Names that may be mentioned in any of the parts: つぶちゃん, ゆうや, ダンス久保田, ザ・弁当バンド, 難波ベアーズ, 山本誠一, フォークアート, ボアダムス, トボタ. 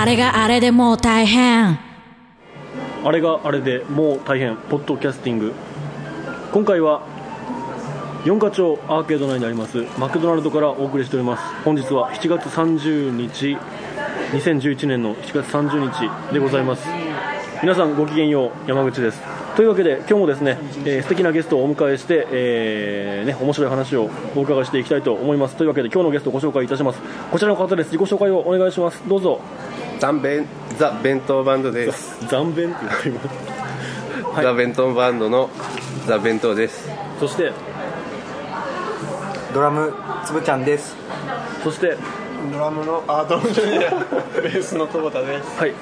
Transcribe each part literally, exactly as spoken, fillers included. あれがあれでもう大変、あれがあれでもう大変ポッドキャスティング。今回は四ヶ町アーケード内にありますマクドナルドからお送りしております。本日はしちがつさんじゅうにち、にせんじゅういちねんのしちがつさんじゅうにちでございます。皆さんごきげんよう、山口です。というわけで今日もですね、えー、素敵なゲストをお迎えして、えーね、面白い話をお伺いしていきたいと思います。というわけで今日のゲストをご紹介いたします。こちらの方です。自己紹介をお願いします。どうぞ。ザンベンザ・弁当バンドです。ザンベンって言っています、はい、ザ・弁当バンドのザ・弁当です。そしてドラムつぶちゃんです。そしてドラムのアートベースのトボタです。はい、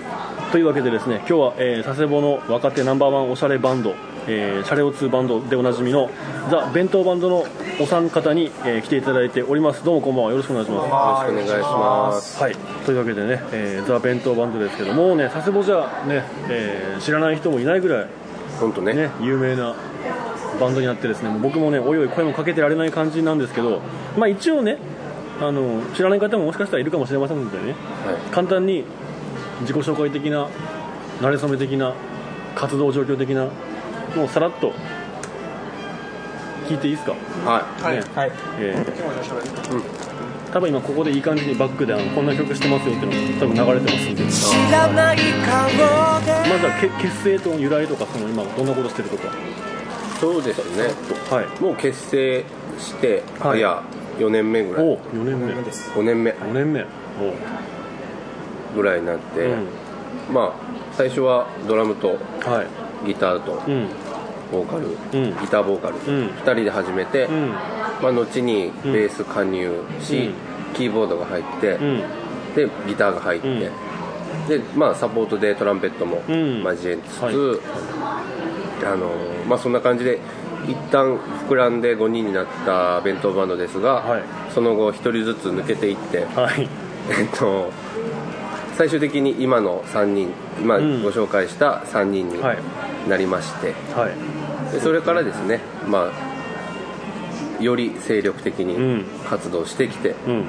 というわけでですね、今日は、えー、佐世保の若手ナンバーワンおしゃれバンド、えー、シャレオツーバンドでおなじみのザ・弁当バンドのお三方に、えー、来ていただいております。どうもこんばんは、よろしくお願いします。よろしくお願いします。はい、というわけでね、えー、ザ・弁当バンドですけどもうね、佐世保じゃね、えー、知らない人もいないぐらい本当ね、ね、有名なバンドになってですね、もう僕もねおいおい声もかけてられない感じなんですけど、まあ一応ね、あの知らない方ももしかしたらいるかもしれませんのでね、はい、簡単に自己紹介的な、慣れ初め的な、活動状況的なもうさらっと聞いていいですか。はい、ね、はい、えーうん、多分今ここでいい感じにバックであのこんな曲してますよっていうの多分流れてますんで、知らない顔でまずはけ結成と由来とか、その今どんなことしてるとか。そうですね、はい、もう結成して、はい、いやよねんめぐらい。およねんめです。ごねんめごねんめおぐらいになって、うん、まあ最初はドラムとギターとボーカル、うん、ギターボーカル、うん、ふたりで始めて、うん、まあ、後にベース加入し、うん、キーボードが入って、うん、でギターが入って、うん、でまあサポートでトランペットも交えつつ、うん、はい、あのまあ、そんな感じで一旦膨らんでごにんになった弁当バンドですが、はい、その後ひとりずつ抜けていって、はい、えっと最終的に今のさんにん、今ご紹介したさんにんになりまして、うん、はい、でそれからですね、まあ、より精力的に活動してきて、うんうん、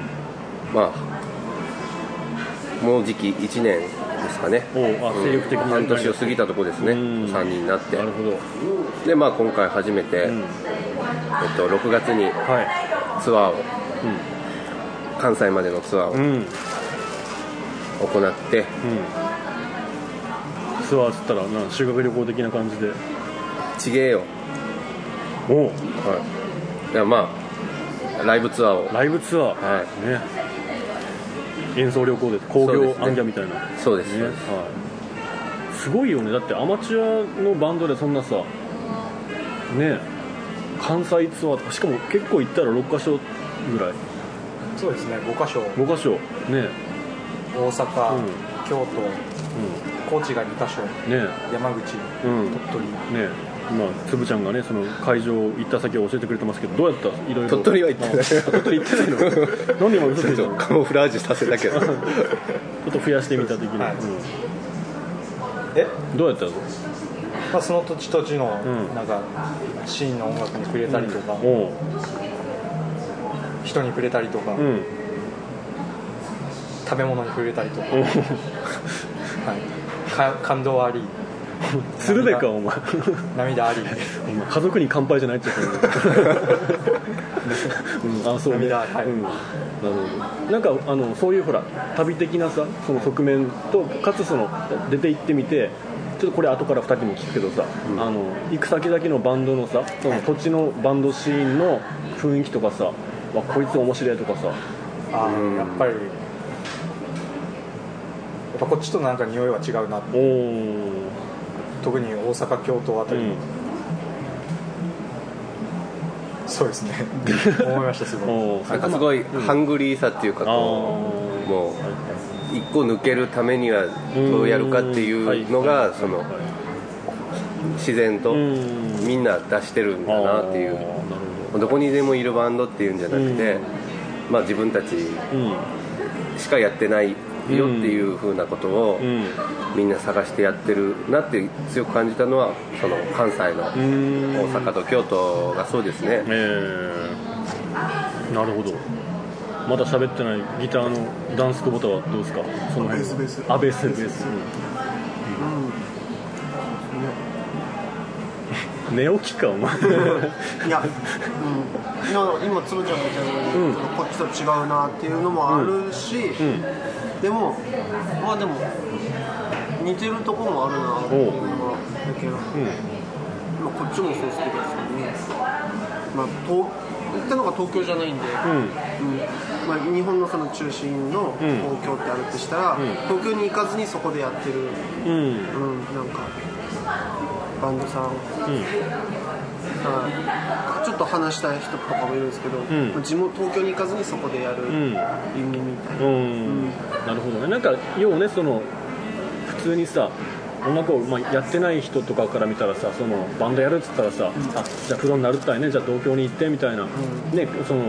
まあもうじきいちねんですかね。お、あ、精力的に半年を過ぎたところですね、うん、さんにんになって。なるほど。で、まあ、今回初めて、うん、えっと、ろくがつにツアーを、はい、うん、関西までのツアーを、うん、行って、うん、ツアーっつったらな、修学旅行的な感じでちげえよ。おう、はい、でまあライブツアーをライブツアー、はいね、演奏旅行です。工業暗夜みたいな。そうですね、はい、すごいよね。だってアマチュアのバンドでそんなさね、関西ツアーとか、しかも結構行ったらろっかしょぐらい。そうですね、ごかしょごかしょね、大阪、うん、京都、うん、高知がにかしょ、ね、山口、うん、鳥取、ね、まあ、つぶちゃんがねその会場行った先を教えてくれてますけど、どうやったいろいろ。鳥取は行ってない。鳥取行ってないの。何で今嘘ついたの。カモフラージュさせたけどちょっと増やしてみた的な、はい、うん、えどうやったの。まあ、その土地土地のなんか、うん、シーンの音楽に触れたりとか、うん、人に触れたりとか、うん、食べ物に触れたりとか、うん、はい、か感動あり鶴瓶かお前涙あり家族に乾杯じゃないって言ったそう、ね、涙あり、はい、うん、なるほど。なんかあのそういうほら旅的なさ、その側面とかつその出て行ってみて、ちょっとこれ後からふたりも聞くけどさ、うん、あの行く先々のバンドのさ、その土地のバンドシーンの雰囲気とかさ、わこいつ面白いとかさ、あ、うん、やっぱりやっぱこっちとなんか匂いは違うなって。お、特に大阪京都あたり、うん、そうですね思いました。すごいなんかすごいハングリーさっていうか、こうもう一個抜けるためにはどうやるかっていうのが、その自然とみんな出してるんだなっていう、どこにでもいるバンドっていうんじゃなくて、まあ自分たちしかやってないよっていう風なことをみんな探してやってるなって強く感じたのは、その関西の大阪と京都がそうですね。なるほど。まだ喋ってないギターのダンス久保田はどうですか？その辺ベースベースあベースベース、うん、寝起きかお前いや、うん、今, 今つむちゃんが言ったようにこっちと違うなっていうのもあるし、うんうん、でもまあでも似てるとこもあるなっていうのはだけど、うんまあ、こっちもそうですけど、まあ、と言ったのが東京じゃないんで、うんうんまあ、日本のその中心の東京ってあるとしたら、うん、東京に行かずにそこでやってる、うんうん、なんかバンドさん、うん、あちょっと話したい人とかもいるんですけど、うんまあ、地元東京に行かずにそこでやる意味みたいな、うんうんうん、なるほどね。なんか要はねその普通にさ音楽を、まあ、やってない人とかから見たらさそのバンドやるっつったらさ、うん、あじゃあプロになるったいねじゃあ東京に行ってみたいな、うんね、その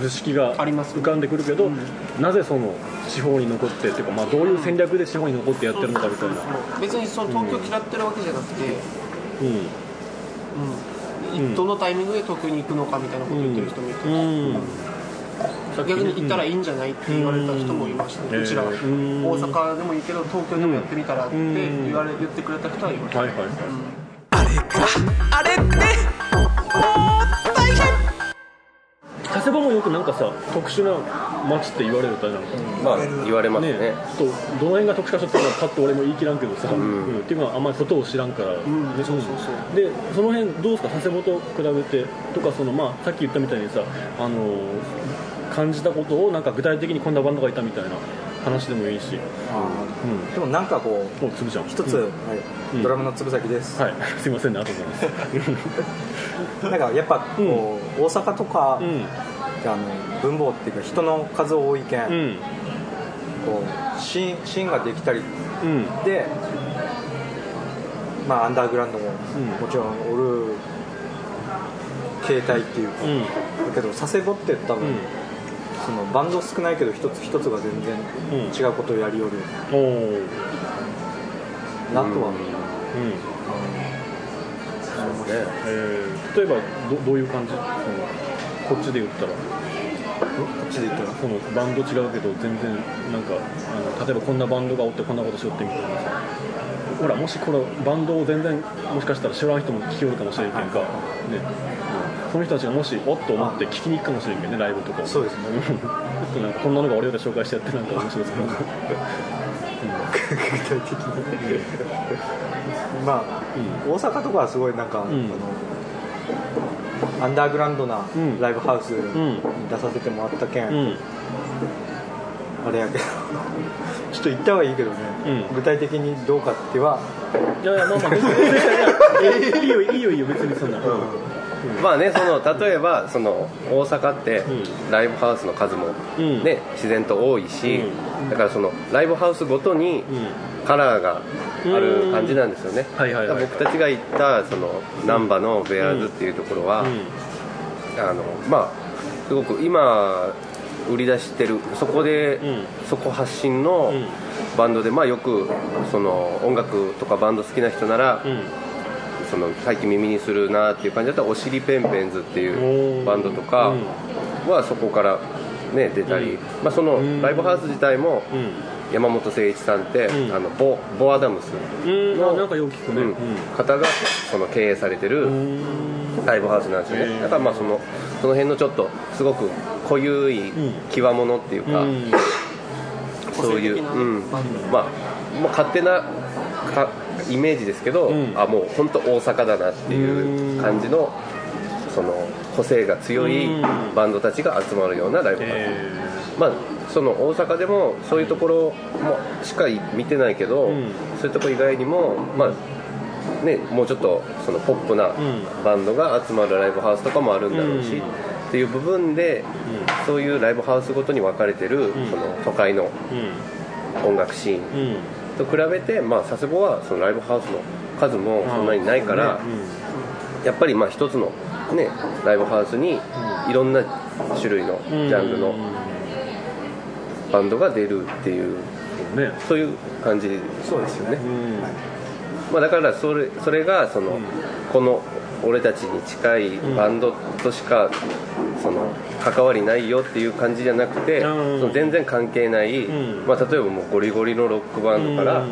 図式が浮かんでくるけど、うん、なぜその地方に残ってっていうか、まあ、どういう戦略で地方に残ってやってるのかみたいな、うん、別にその東京嫌ってるわけじゃなくて、うんうん、どのタイミングで東京に行くのかみたいなこと言ってる人もいるし、うんうん、逆に行ったらいいんじゃないって言われた人もいましたね、うん、うちらは、えー、大阪でもいいけど東京でもやってみたらって言われ、うん、言ってくれた人はいました、はいはいはいうん、あれかあれってお大変佐世保もよくなんかさ特殊な街って言われるたりなんか、うん、まあ言われます ね, ねとどの辺が特殊かちょっとパッと俺も言い切らんけどさ、うんうん、っていうのはあんまりことを知らんから、うん、で、そうそうそうでその辺どうですか佐世保と比べてとかその、まあ、さっき言ったみたいにさあの感じたことをなんか具体的にこんなバンドがいたみたいな話でもいいし、うんうん、でもなんかこう一つ、うんはい、ドラムのつぶさきです、はい、すいませんねありがとうございますなんかやっぱこう、うん、大阪とか、うん、あの文房っていうか人の数多いけん、うん、こうシーン、シーンができたり、うん、で、まあ、アンダーグラウンドも、うん、もちろんおる形態っていうか、うん、だけど佐世保って多分、うんそのバンド少ないけど一つ一つが全然違うことをやりよるなとは思います。例えば ど, どういう感じ？こっちで言ったら、こっちで言ったらそのバンド違うけど全然なんかあの例えばこんなバンドがおってこんなことしよってみたいなさ。ほらもしこのバンドを全然もしかしたら知らん人も聞きよるかもしれんけんか、はいねこの人たちがもしおっと思って聞きに行くかもしれんけどねライブとかそうですねなんかこんなのが俺らで紹介してやってなんか面白いですけど具体的にまあ、うん、大阪とかはすごいなんか、うん、あのアンダーグラウンドなライブハウスに出させてもらったけん、うん、あれやけどちょっと言ったはいいけどね、うん、具体的にどうかってはいやいやまあまあ別にいいよいいよいいよ別にそんな、うんまあね、その例えばその大阪ってライブハウスの数も、ねうん、自然と多いし、うん、だからそのライブハウスごとにカラーがある感じなんですよね、はいはいはい、僕たちが行ったその難波のベアーズっていうところは、うんうん、あのまあすごく今売り出してるそこで、うん、そこ発信のバンドで、まあ、よくその音楽とかバンド好きな人なら、うんその最近耳にするなっていう感じだったらおしりペンペンズっていうバンドとかはそこから、ね、出たり、うんまあ、そのライブハウス自体も山本誠一さんって、うん、あの ボ, ボアダムスの方がその経営されてるライブハウスなんですよね。だからまあ そ, のその辺のちょっとすごく濃ゆい際物っていうか、うん、そういう、うんまあ、もう勝手なかイメージですけど、うん、あもう本当大阪だなっていう感じのその個性が強いバンドたちが集まるようなライブハウス、えーまあ、その大阪でもそういうところもしか見てないけど、うん、そういうところ以外にも、まあね、もうちょっとそのポップなバンドが集まるライブハウスとかもあるんだろうし、うん、っていう部分で、うん、そういうライブハウスごとに分かれてる、うん、その都会の音楽シーン、うんうんと比べて、まあ、佐世保はそのライブハウスの数もそんなにないから、うん、やっぱりまあ一つの、ね、ライブハウスにいろんな種類のジャンルのバンドが出るっていう、ね、そういう感じそうですよね、うんまあ、だからそれ、それがその、うん、この俺たちに近いバンドとしかその関わりないよっていう感じじゃなくて、その全然関係ない、まあ、例えばもうゴリゴリのロックバンドから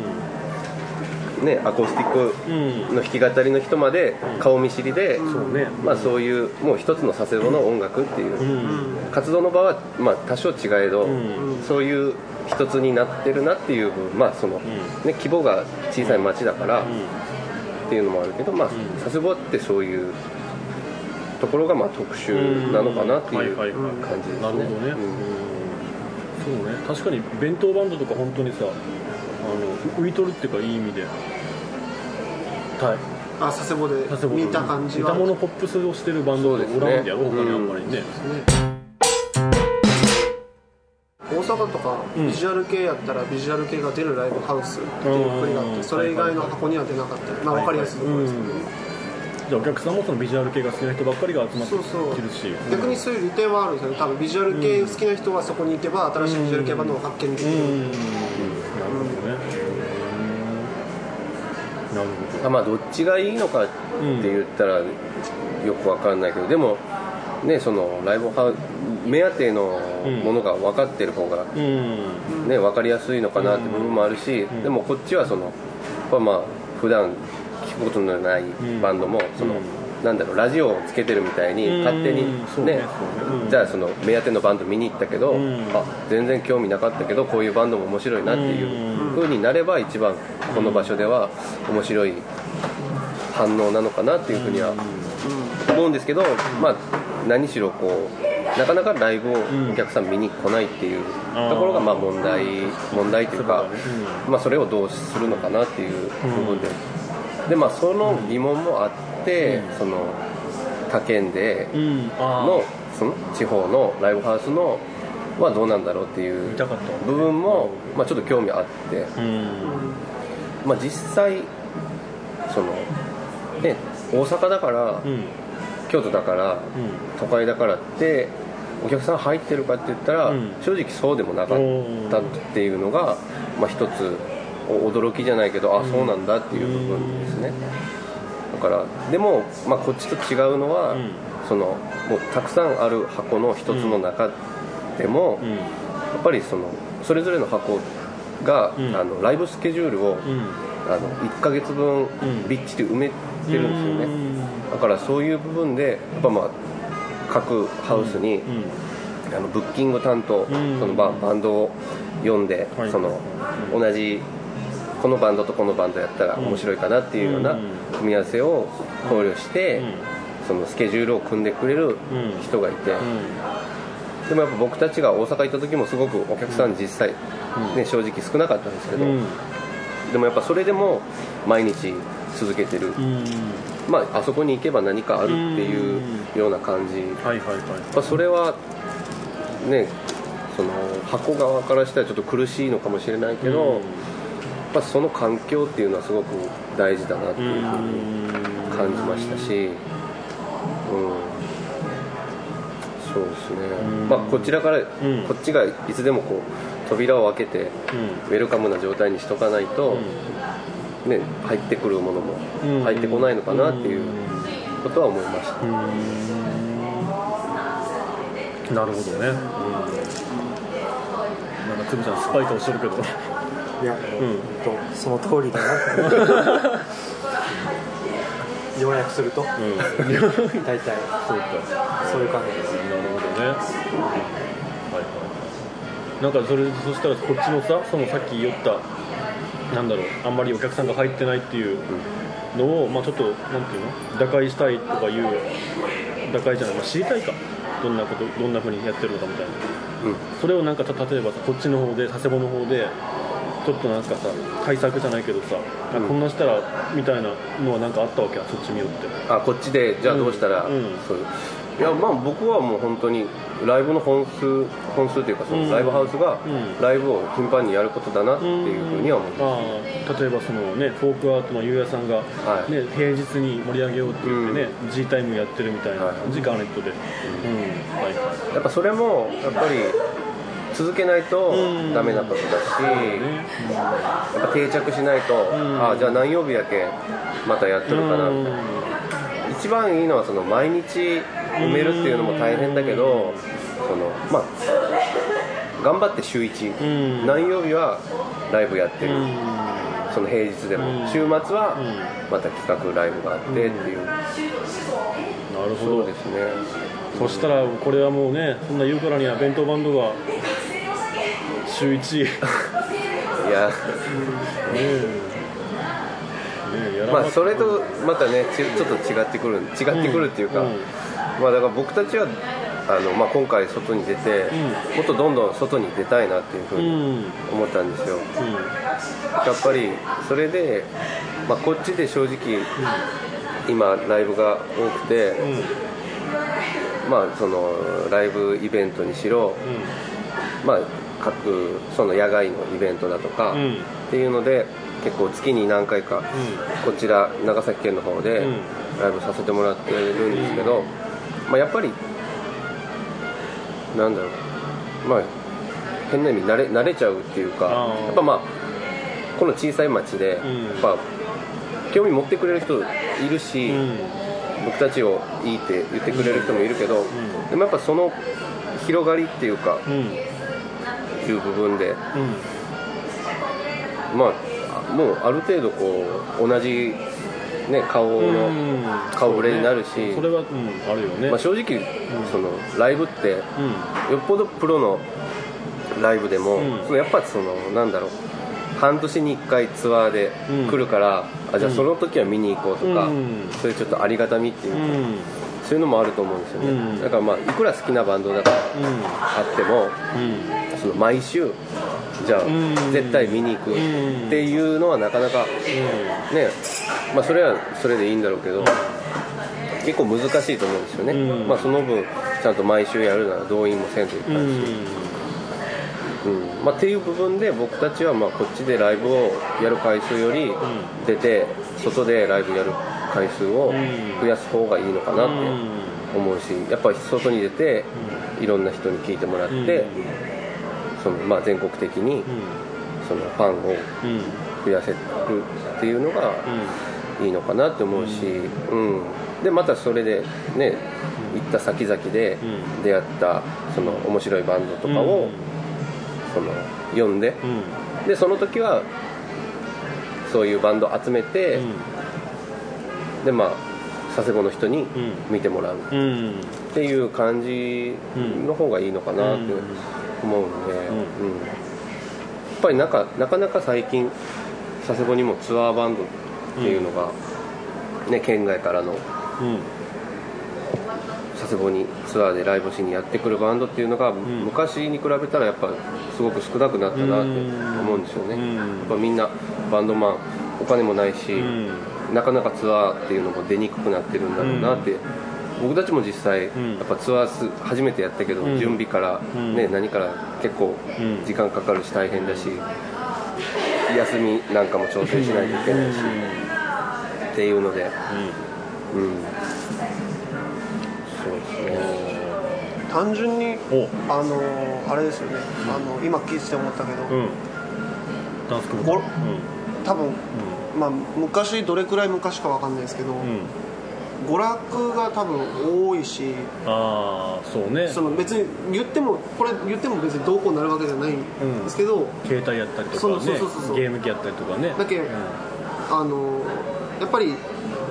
ね、アコースティックの弾き語りの人まで顔見知りで、うんそうねうんまあ、そういうもう一つの佐世保の音楽っていう、うん、活動の場はまあ多少違えど、うん、そういう一つになってるなっていう、まあそのね、規模が小さい町だからっていうのもあるけど、まあ、佐世保ってそういうところがまあ特殊なのかなっていう感じですね。なるほどね、うん、そうね、確かに弁当バンドとか本当にさあの浮いとるっていうかいい意味で、はい、あ佐世保で見た感じは似たものポップスをしてるバンドでおらんやろうかね、あんまりね。大阪とかビジュアル系やったらビジュアル系が出るライブハウスっていうふうになって、それ以外の箱には出なかったり、まあ分かりやすいところですけどね。じゃあお客さんもそのビジュアル系が好きな人ばっかりが集まってきるし、逆にそういう利点はあるんですよね。多分ビジュアル系好きな人はそこに行けば新しいビジュアル系バンドを発見できる。まあ、どっちがいいのかって言ったらよく分かんないけど、でも、ね、そのライブハウス目当てのものが分かってる方が、ね、分かりやすいのかなって部分もあるし、でもこっちはその、まあ、普段聞くことのないバンドもそのなんだろうラジオをつけてるみたいに勝手に、ね、じゃあその目当てのバンド見に行ったけど、あ全然興味なかったけどこういうバンドも面白いなっていう風になれば一番この場所では面白い反応なのかなっていう風には思うんですけど、まあ、何しろこうなかなかライブをお客さん見に来ないっていうところがまあ問題問題というか、まあ、それをどうするのかなっていう部分で、で、まあ、その疑問もあって、でその他県で の,、うん、その地方のライブハウスのはどうなんだろうっていう部分も、まあ、ちょっと興味あって、うんまあ、実際その、ね、大阪だから、うん、京都だから、うん、都会だからってお客さん入ってるかって言ったら、うん、正直そうでもなかったっていうのが、まあ、一つ驚きじゃないけど、あそうなんだっていう部分ですね。だからでも、まあ、こっちと違うのは、うん、そのもうたくさんある箱の一つの中でも、うん、やっぱり そ, のそれぞれの箱が、うん、あのライブスケジュールを、うん、あのいっかげつぶん、うん、びっちり埋めてるんですよね。だからそういう部分でやっぱ、まあ、各ハウスに、うんうん、あのブッキング担当、うん、その バ, バンドを呼んで、はい、その同じこのバンドとこのバンドやったら面白いかなっていうような組み合わせを考慮してそのスケジュールを組んでくれる人がいて、でもやっぱ僕たちが大阪行った時もすごくお客さん実際ね正直少なかったんですけど、でもやっぱそれでも毎日続けてる、まああそこに行けば何かあるっていうような感じ、それはねその箱側からしたらちょっと苦しいのかもしれないけど、やっぱその環境っていうのはすごく大事だなっていうふうに感じましたし、うん、そうですね、まあ、こちらから、うん、こっちがいつでもこう扉を開けて、うん、ウェルカムな状態にしとかないと、うんね、入ってくるものも入ってこないのかなっていうことは思いました、うんうん、なるほどね、うん、なんかつぶちゃんスパイとしてるけどいや、うん、その通りだな要約すると、うん、大体そうかそういう感じです。なるほどね、はいはい、なんかそれそしたらこっちのさそのさっき言ったなんだろうあんまりお客さんが入ってないっていうのを、まあ、ちょっとなんていうの打開したいとかいう打開じゃない、まあ、知りたいかどんなことどんな風にやってるのかみたいな、うん、それをなんか例えばこっちの方で佐世保の方でちょっとなんかさ対策じゃないけどさ、うん、こんなしたらみたいなのはなんかあったわけや、そっち見よって。あこっちでじゃあどうしたら、うんうん、そういやまあ僕はもう本当にライブの本数本数というかそのライブハウスがライブを頻繁にやることだなっていうふうには思います、うんうん、あ例えばそのねフォークアートのゆうやさんが、ねはい、平日に盛り上げようって言ってね、うん、G タイムやってるみたいな時間ネットで、うんうんはい、やっぱそれもやっぱり続けないとダメなことだし、やっぱ定着しないと、あじゃあ何曜日だけまたやってるかなみたいな、い一番いいのはその毎日埋めるっていうのも大変だけど、そのまあ頑張って週いち、何曜日はライブやってる、その平日でも週末はまた企画ライブがあってっていう。なるほど、そうですね。そしたらこれはもうね、そんな言うからには弁当バンドが週いち いや、うんまあ、それとまたねちょっと違ってくる違ってくるっていうか、うんうん、まあ、だから僕たちはあの、まあ、今回外に出て、うん、もっとどんどん外に出たいなっていうふうに思ったんですよ、うんうん、やっぱりそれで、まあ、こっちで正直、うん、今ライブが多くて、うん、まあそのライブイベントにしろ、うん、まあ各その野外のイベントだとか、うん、っていうので結構月に何回か、うん、こちら長崎県の方でライブさせてもらってるんですけど、うん、まあ、やっぱりなんだろう、まあ、変な意味慣れ、慣れちゃうっていうか、やっぱまあこの小さい町で、うん、やっぱ興味持ってくれる人いるし、うん、僕たちをいいって言ってくれる人もいるけど、うん、でもやっぱその広がりっていうか、うん、いう部分で、うん、まあもうある程度こう同じ、ね、顔の顔ぶれになるし、うん、それは、うん、あるよね、まあ、正直、うん、そのライブって、うん、よっぽどプロのライブでも、うん、そのやっぱそのなんだろう半年にいっかいツアーで来るから、うん、あじゃあその時は見に行こうとか、うん、そういうちょっとありがたみっていうか、うん、そういうのもあると思うんですよね、うん、だからまあいくら好きなバンドだからあっても、うん、その毎週じゃあ、うん、絶対見に行くっていうのはなかなか、うん、ね、まあ、それはそれでいいんだろうけど、うん、結構難しいと思うんですよね、うん、まあ、その分ちゃんと毎週やるなら動員もせんといけないし、うんうん、まあ、っていう部分で僕たちはまあこっちでライブをやる回数より出て外でライブやる回数を増やす方がいいのかなって思うし、やっぱり外に出ていろんな人に聞いてもらって、うんそのまあ、全国的にそのファンを増やせるっていうのがいいのかなって思うし、うん、でまたそれで、ね、行った先々で出会ったその面白いバンドとかをその呼んで、でその時はそういうバンド集めて、でまあ佐世保の人に見てもらうっていう感じの方がいいのかなって思うので、うんうん、やっぱりな か, なかなか最近佐世保にもツアーバンドっていうのが、ね、うん、県外からの、うん、佐世保にツアーでライブしにやってくるバンドっていうのが、うん、昔に比べたらやっぱすごく少なくなったなって思うんですよね、うん、やっぱみんなバンドマンお金もないし、うん、なかなかツアーっていうのも出にくくなってるんだろうなって、うん、僕たちも実際やっぱツアー初めてやったけど、うん、準備から、ね、うん、何から結構時間かかるし大変だし、うん、休みなんかも調整しないといけないし、うん、っていうので、うんうん、そうですね。単純にあのあれですよね、あの今聞いてて思ったけど、うん、多分、うん、まあ、昔どれくらい昔か分かんないですけど、うん、娯楽が多分多いし、あそう、ね、その別に言ってもこれ言っても別にどうこうなるわけじゃないんですけど、うん、携帯やったりとかね、ゲーム機やったりとかね、だけ、うん、あのやっぱり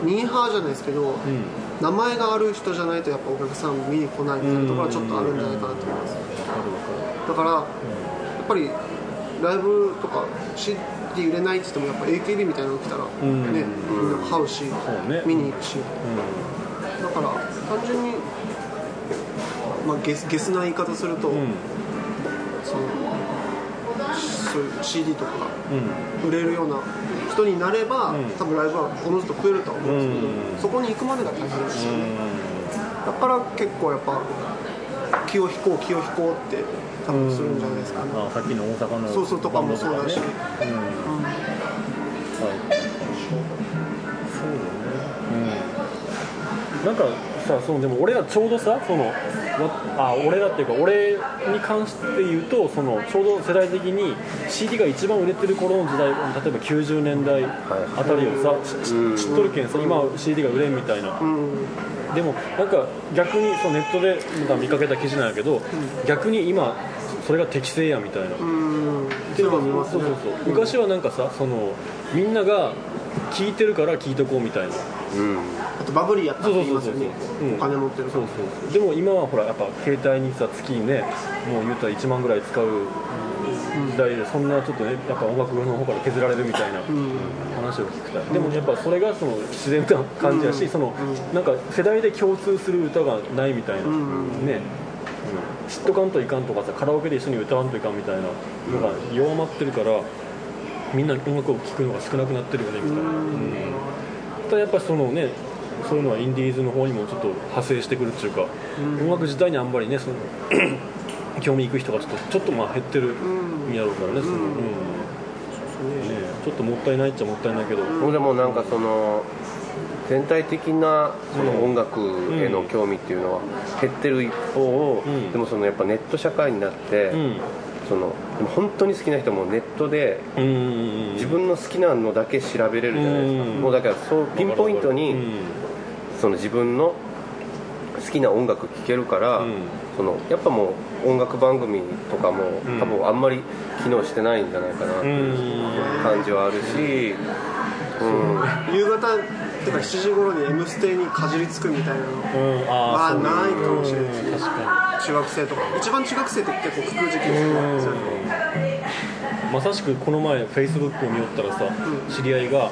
ミーハーじゃないですけど、うん、名前がある人じゃないとやっぱお客さん見に来ないみたいなところはちょっとあるんじゃないかなと思います。だから、うん、やっぱりライブとかし売れないって言ってもやっぱ エーケービー みたいなの来たらね、うん、みんな買うし、う、ね、見に行くし、うん、だから単純に、まあ、ゲス、ゲスな言い方すると、うん、そのそういう シーディー とか売れるような人になれば、うん、多分ライブはおのずと増えるとは思うんですけど、うん、そこに行くまでが大変ですよね、うん、だから結構やっぱ気を引こう気を引こうって多分するんじゃないですかね、うん、あさっきの大阪のそうそうとかもそうだし、うん、はい、そうだね、うん、なんかさ、そのでも俺らちょうどさ、そのあ俺だっていうか俺に関して言うとそのちょうど世代的に シーディー が一番売れてる頃の時代、例えばきゅうじゅうねんだいあたりをさ、はい、知っとるけんさ、今 シーディー が売れんみたいな、うん、でもなんか逆にそのネットで見かけた記事なんやけど、うん、逆に今それが適正やみたいな、うん、っていうか、そうそうそう、昔はなんかさ、そのみんなが聞いてるから聞いとこうみたいな、うん、あとバブリーやったって言いますよね、お金持ってるから、うん、そうそうそう。でも今はほらやっぱ携帯にさ月にねもう言うたらいちまんぐらい使う時代で、そんなちょっとねやっぱ音楽の方から削られるみたいな話を聞くたい、うん、でもやっぱそれがその自然な感じやし、うん、そのなんか世代で共通する歌がないみたいな、うん、ね、うん、知っとかんといかんとかさ、カラオケで一緒に歌わんといかんみたいなのが弱まってるから、みんな音楽を聴くのが少なくなってるよねみたいな、うん、ただやっぱり そ,、ね、そういうのはインディーズの方にもちょっと派生してくるっていうか、うん、音楽自体にあんまりねその興味いく人がちょっと、ちょっとまあ減ってるやろうからね、その、うんうん、ね、ちょっともったいないっちゃもったいないけど、うん、でもなんかその全体的なその音楽への興味っていうのは減ってる一方を、うん、でもそのやっぱネット社会になって、うん、そのでも本当に好きな人もネットで自分の好きなのだけ調べれるじゃないですか。もうだからそうピンポイントにその自分の好きな音楽聴けるから、うん、そのやっぱもう音楽番組とかも多分あんまり機能してないんじゃないかなっていう感じはあるし、うん、夕方とかしちじ頃に M ステにかじりつくみたいなのは、うん、ないかもしれないです、ね、中学生とか一番中学生って結構くくる時期ですよね。まさしくこの前 Facebook を見よったらさ、うん、知り合いがあ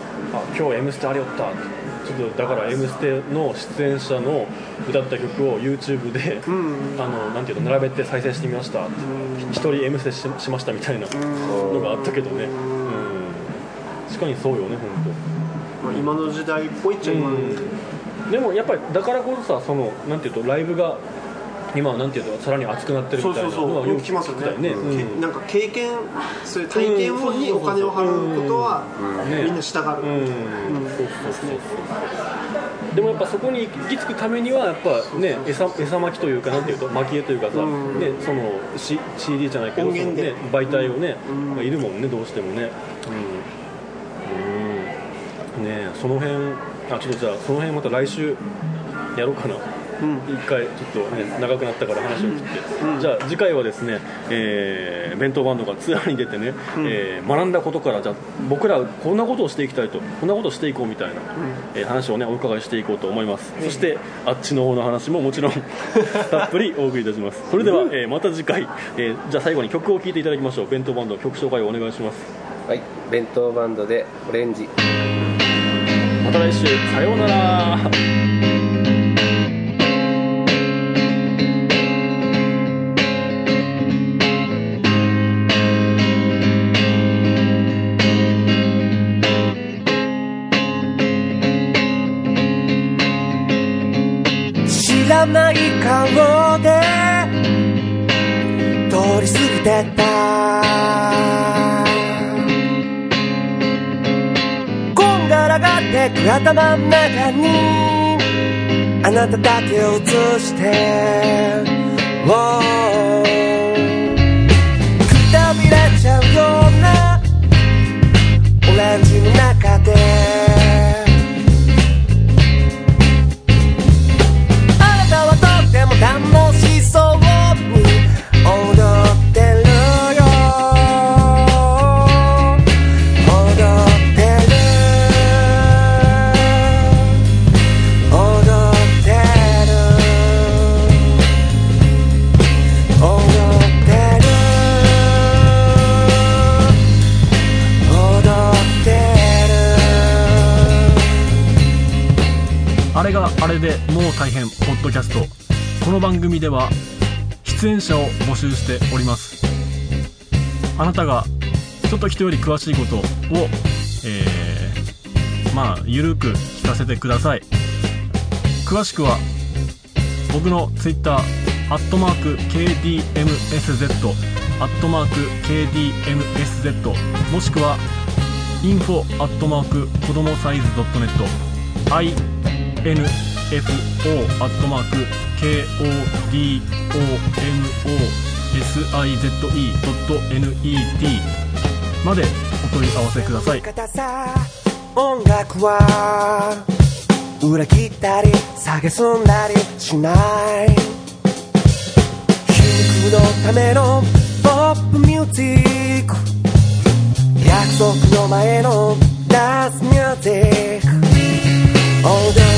今日 M ステありよったってちょっとだから M ステの出演者の歌った曲を YouTube で、うん、あのなんていうの並べて再生してみましたって、うん、ひとり M ステ し, しましたみたいなのがあったけどね、うんうん、確かにそうよね、本当。今の時代っぽいっちゃ今の、うん、でもやっぱりだからこそさ、そのなんていうとライブが今はなんていうとさらに熱くなってるみたいなのはよく聞きますよね。うん、なんか経験、そういう体験にお金を払うことはみんな従う。でもやっぱそこに行き着くためにはやっぱね、餌まきというかなんていうとまき絵というかさ、うん、ね、その C、シーディー じゃないけど、ね、媒体をね、うん、まあ、いるもんねどうしてもね。うんね、その辺あちょっとじゃあその辺また来週やろうかな、うん、一回ちょっと、ね、長くなったから話を切って、うん、じゃあ次回はですね、えー、弁当バンドがツアーに出てね、うん、えー、学んだことからじゃあ僕らこんなことをしていきたいとこんなことをしていこうみたいな、うん、えー、話をねお伺いしていこうと思います、うん、そしてあっちの方の話ももちろんたっぷりお送りいたします。それでは、えー、また次回、えー、じゃあ最後に曲を聴いていただきましょう。弁当バンド曲紹介をお願いします。はい、弁当バンドでオレンジ。また来週さようなら。知らない顔で通り過ぎてったこんがらがってく頭の中にあなただけ映してくたびれちゃうようなオレンジの中で楽しそうに踊ってるよ踊ってる踊ってる踊ってる踊ってるあれがあれでもう大変ポッドキャスト。この番組では出演者を募集しております。あなたが人と人より詳しいことを、えー、まあゆるく聞かせてください。詳しくは僕の Twitter アットマーク ケーディーエムエスゼット アットマーク ケーディーエムエスゼット もしくは info アットマークこどもサイズ ドットネット info エフオーアットマークケーオーディーオーエムオーエスアイゼットイードットネット までお問い合わせください。音楽は裏切ったり蔑んだりしない、皮肉のためのポップミュージック、約束の前のダンスミュージック、